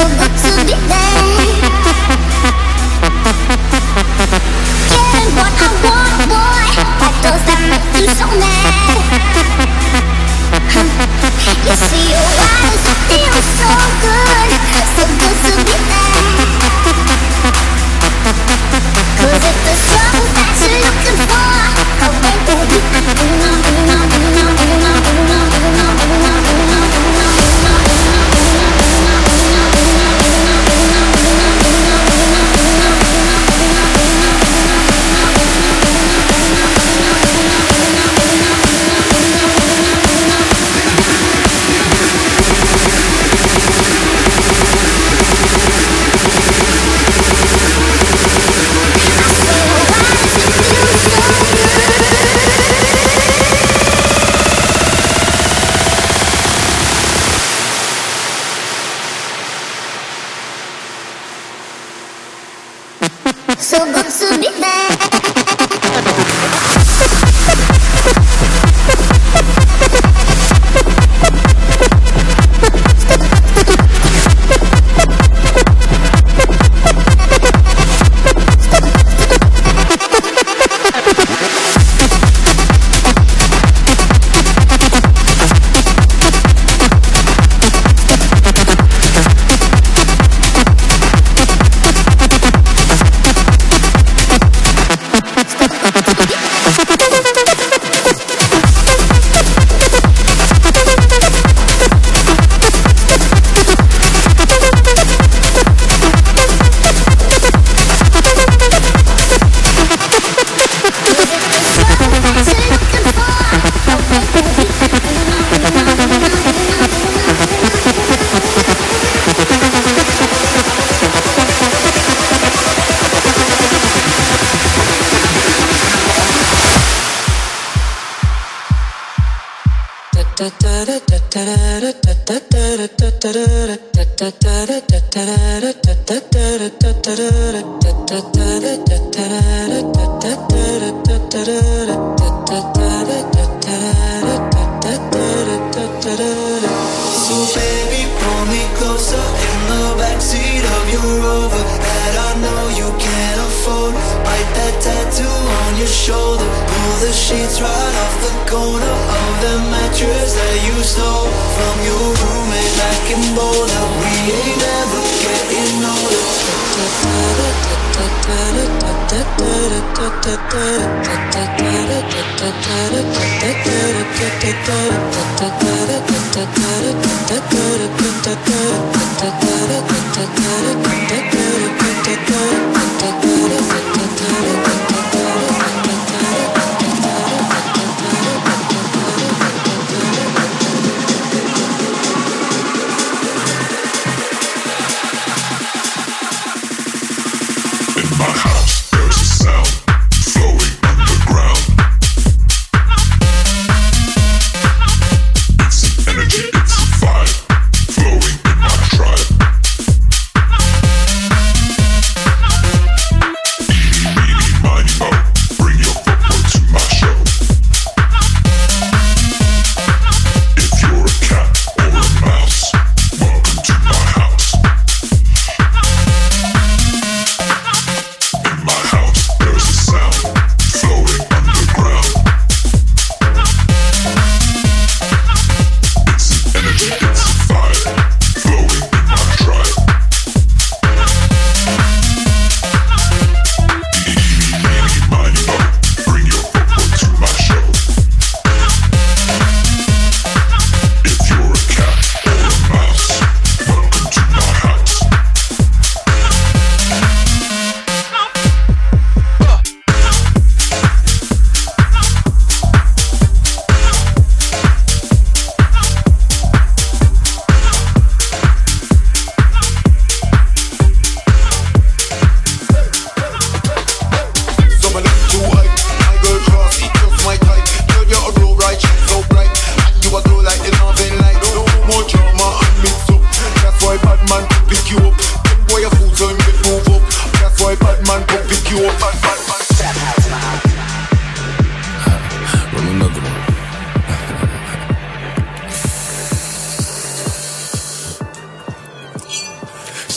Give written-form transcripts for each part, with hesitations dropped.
So good to be energy.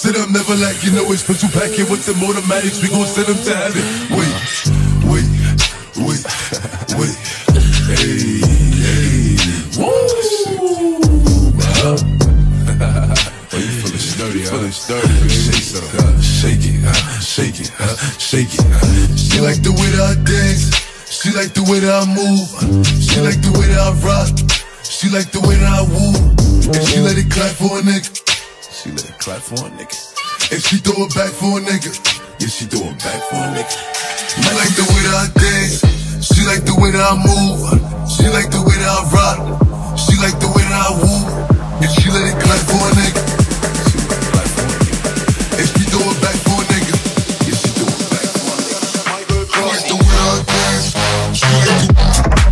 to them, never like, you know it's special packet with them automatics, we gon' send them to heaven. Wait. Hey. Woo! Why you feelin' sturdy, Shake it. She like the way that I dance. She like the way that I move. She like the way that I rock. She like the way that I woo. And she let it clap for a nigga. If she throw it back for a nigga. Yeah, she throw it back for a nigga. I like the way that I dance. She like the way that I move. She like the way that I rock. She like the way that I woo. And she let it clap for a nigga. If she throw it back for a nigga. Yeah, she throw it back for a nigga. I like the way that I dance. She like the way that I move.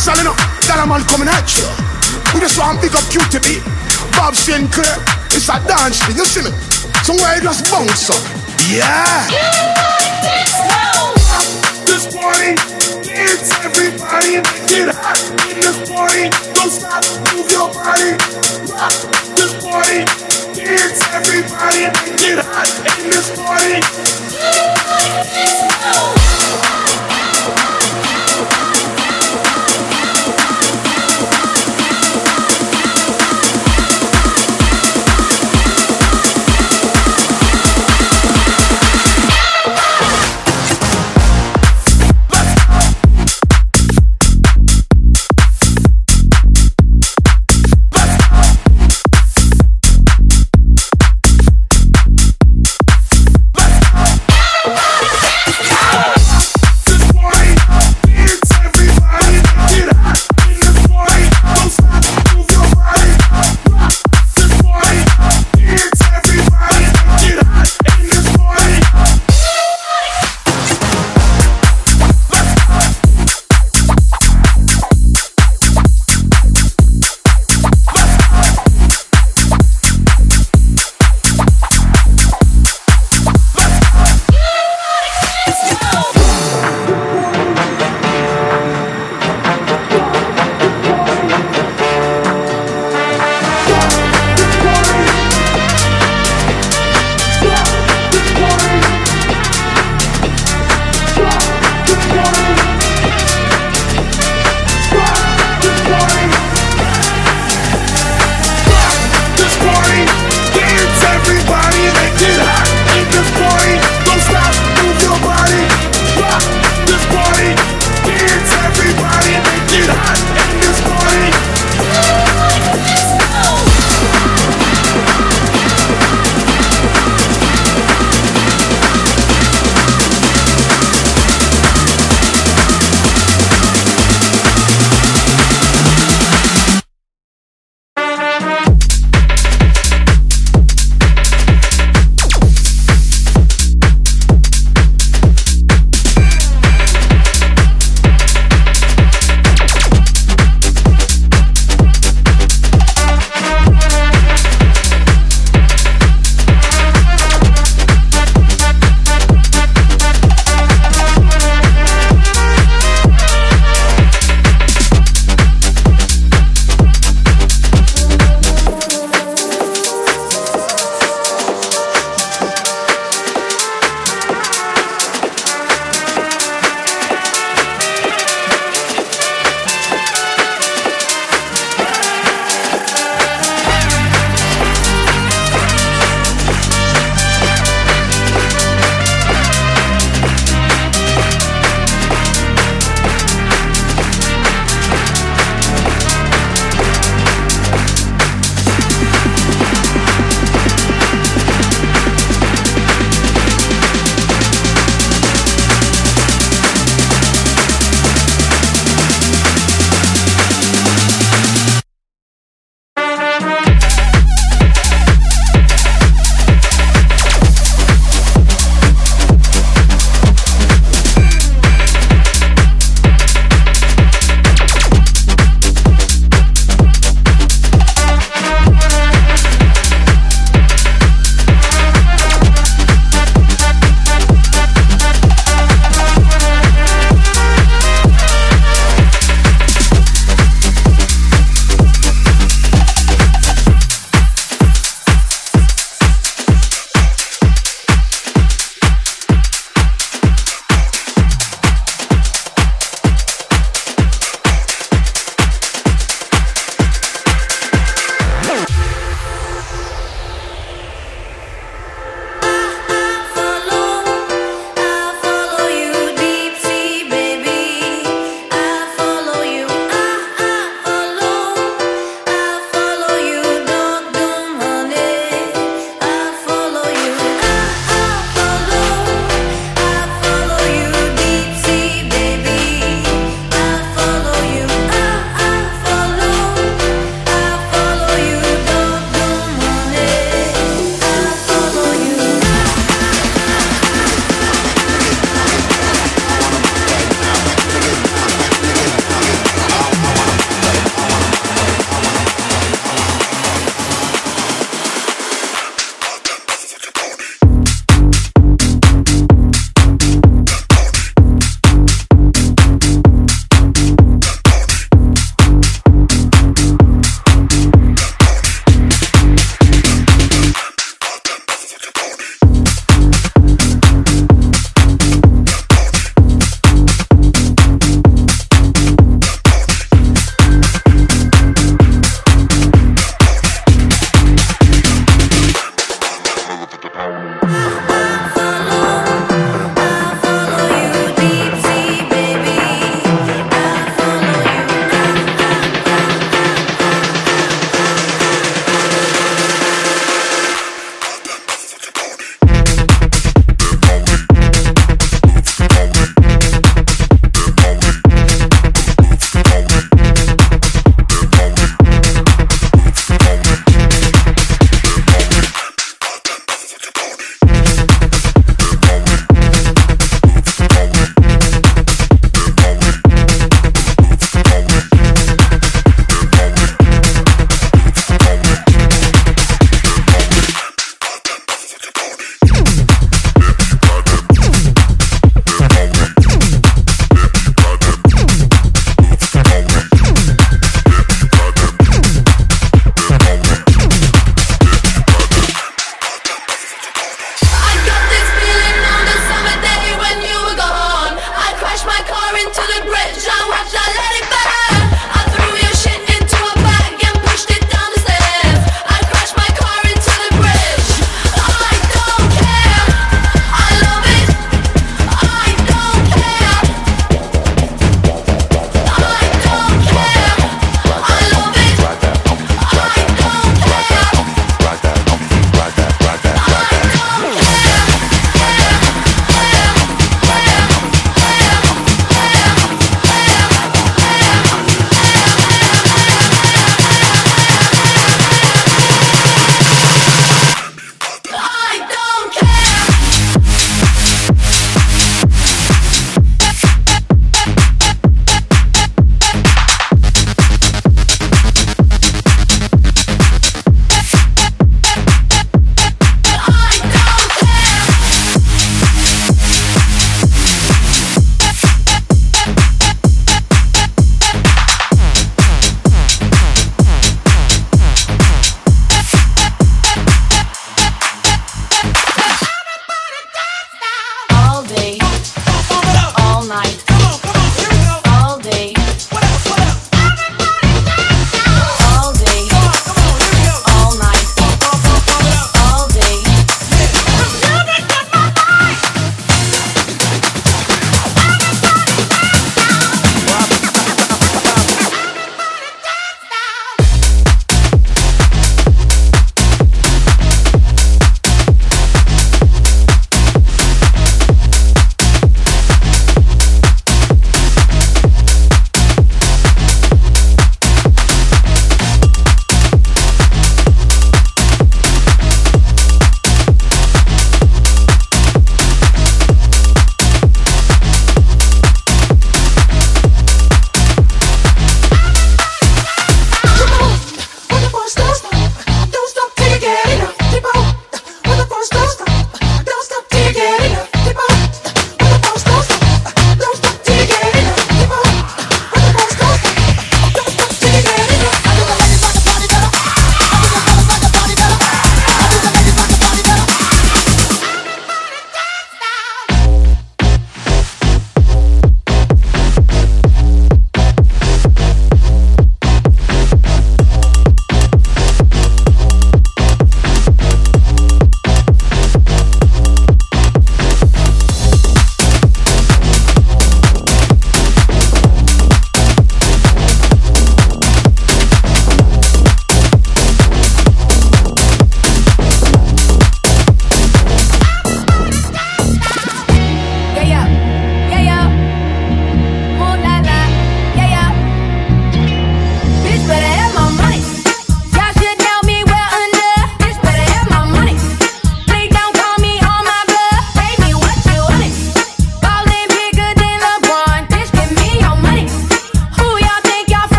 solid up, that a man coming at you. We just want to pick up QTB, Bob Sinclair. It's a dance thing, you see me? Somewhere it just bounce up. Yeah! You like this house? This party, it's everybody. Get hot in this party. Don't stop, move your body. Rock this party, it's everybody. Get hot in this party. You like this house?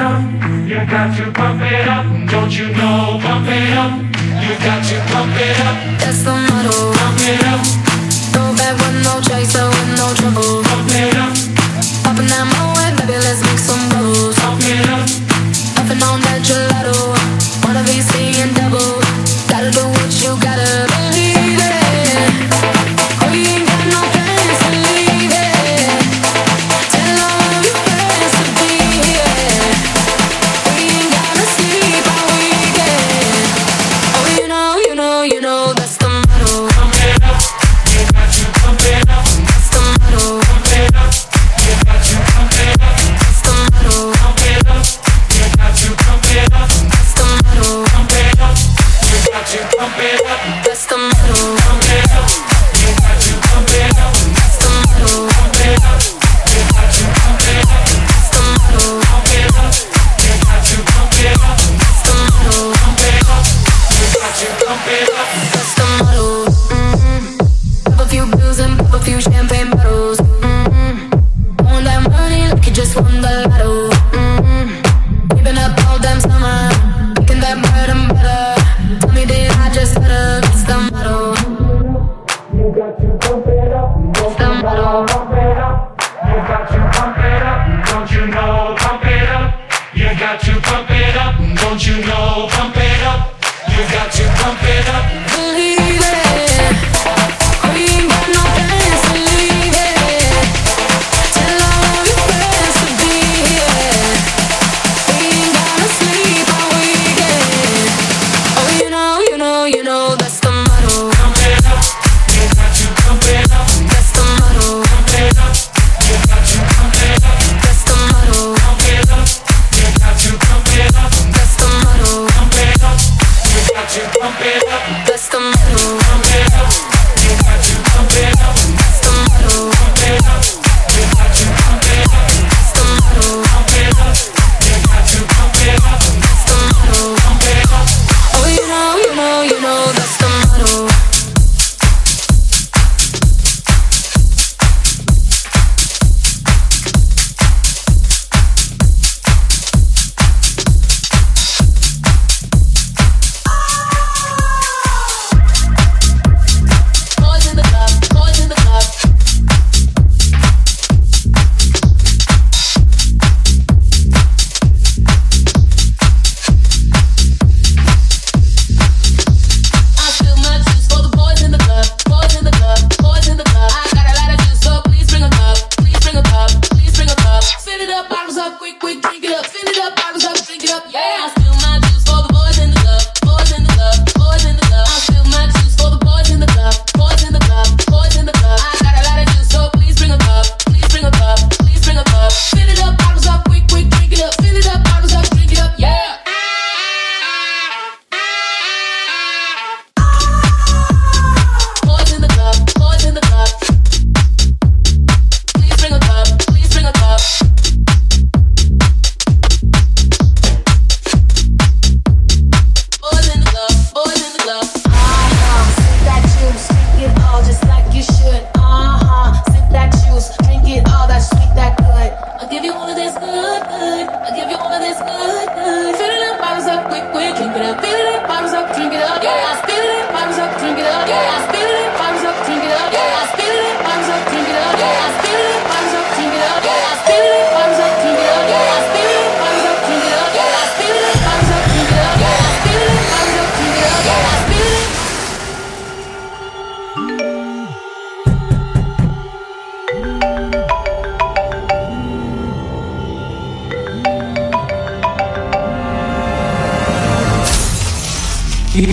up, you got to pump it up. Don't you know, pump it up, you got to pump it up. That's the motto, pump it up. Go back with no chaser, with no trouble. Pump it up, up and down my way, baby, let's make some bubbles. Pump it up, up and on that gelato. Wanna be seeing double, gotta do what you gotta.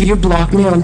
You blocked me on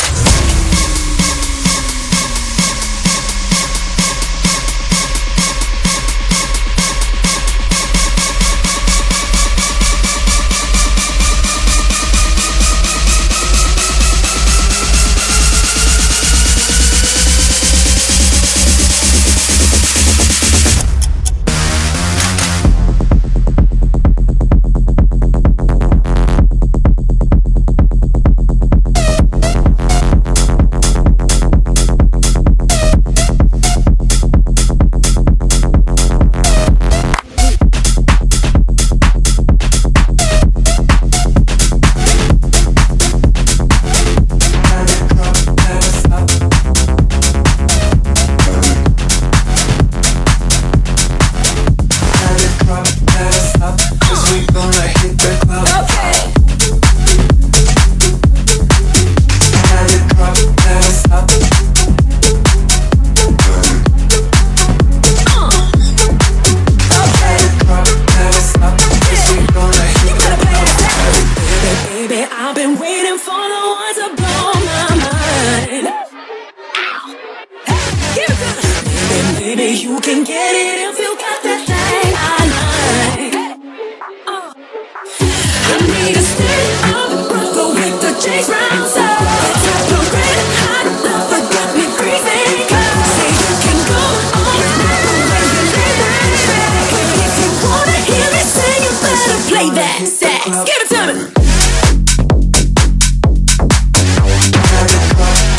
sex. Give it to me.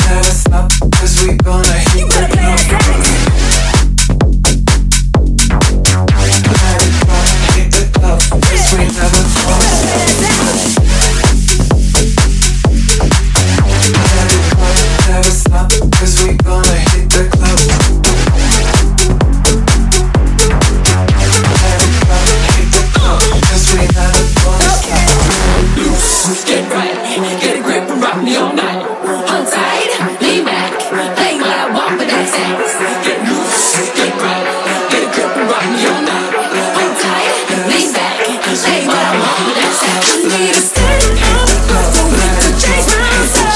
Gotta stop, 'cause we gonna hit the club. Gotta hit the club, 'cause we never fall. Never stop, 'cause we gonna hit the club. Hit the club, 'cause we never gonna stop. Loose, get right, get a grip and rock me all night. Hold tight, lean back, hang loud, walk with that sax. Get loose, get right, get a grip and rock me all night. Hold tight, lean back, hang loud, walk with that sax. I need a step up, so we can change my soul.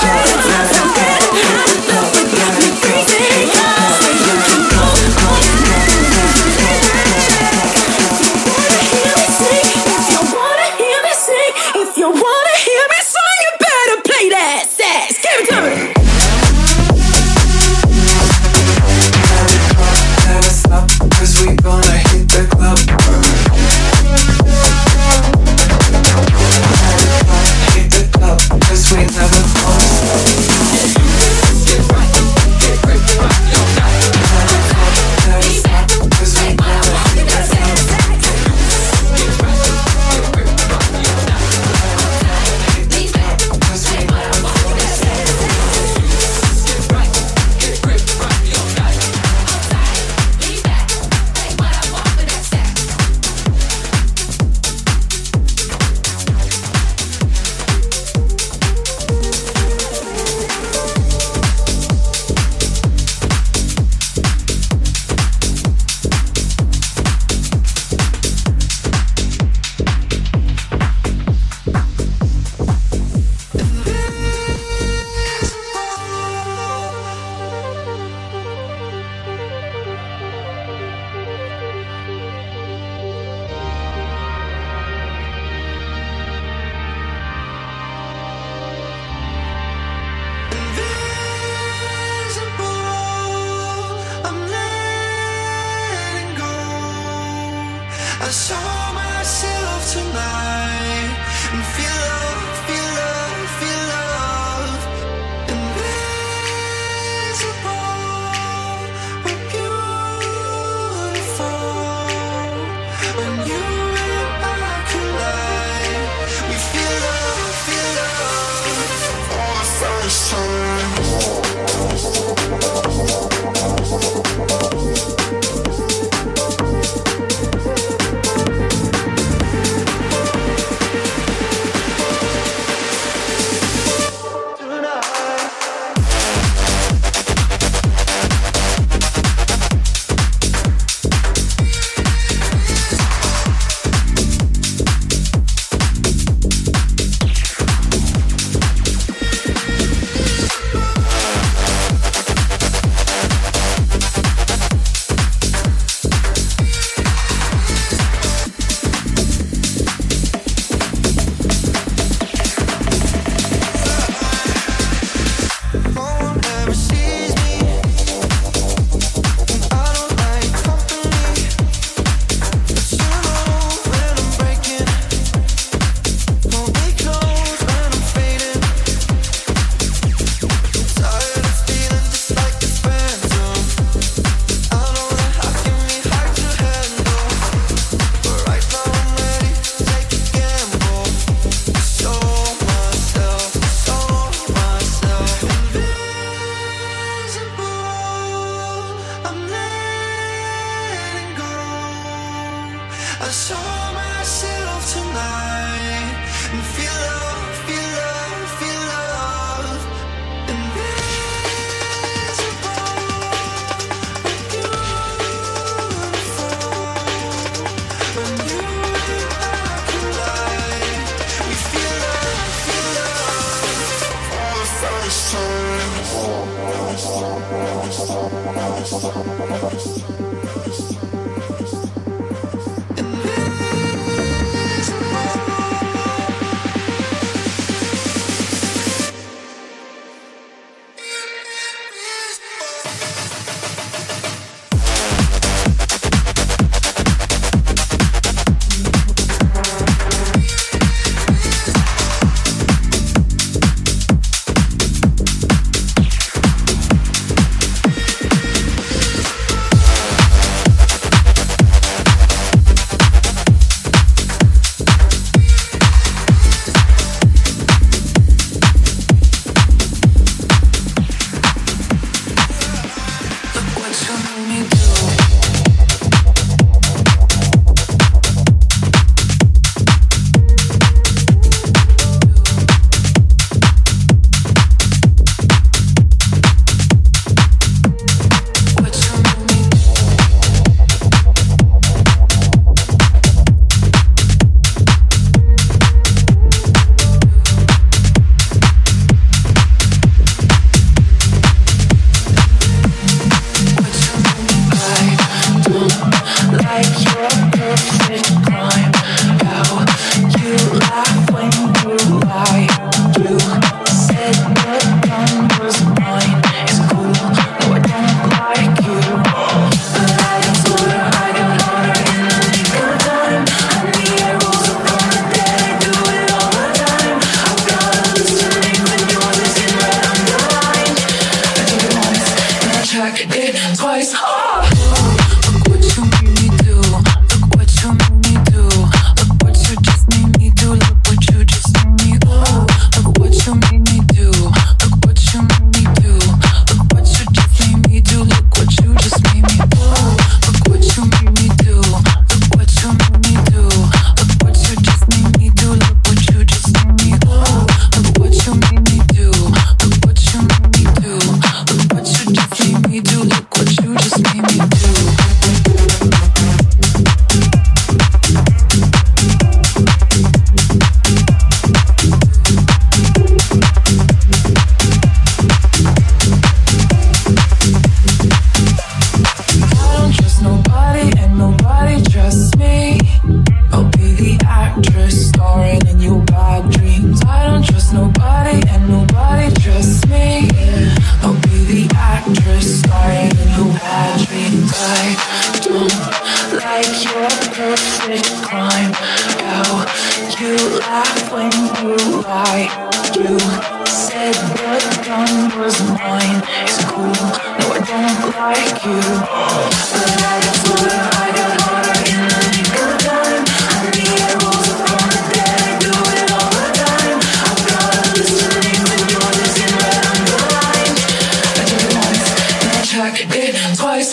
when you lie. You said the gun was mine. It's cool, no, I don't like you. But I got fooled, I got harder in the nick of the time. I need the rules upon the dead, I do it all the time. I've got a listening to yours in red underline. I did it once, and I tried it twice.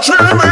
Come on,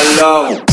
alone.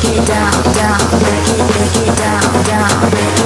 Get down, down, break it down, down.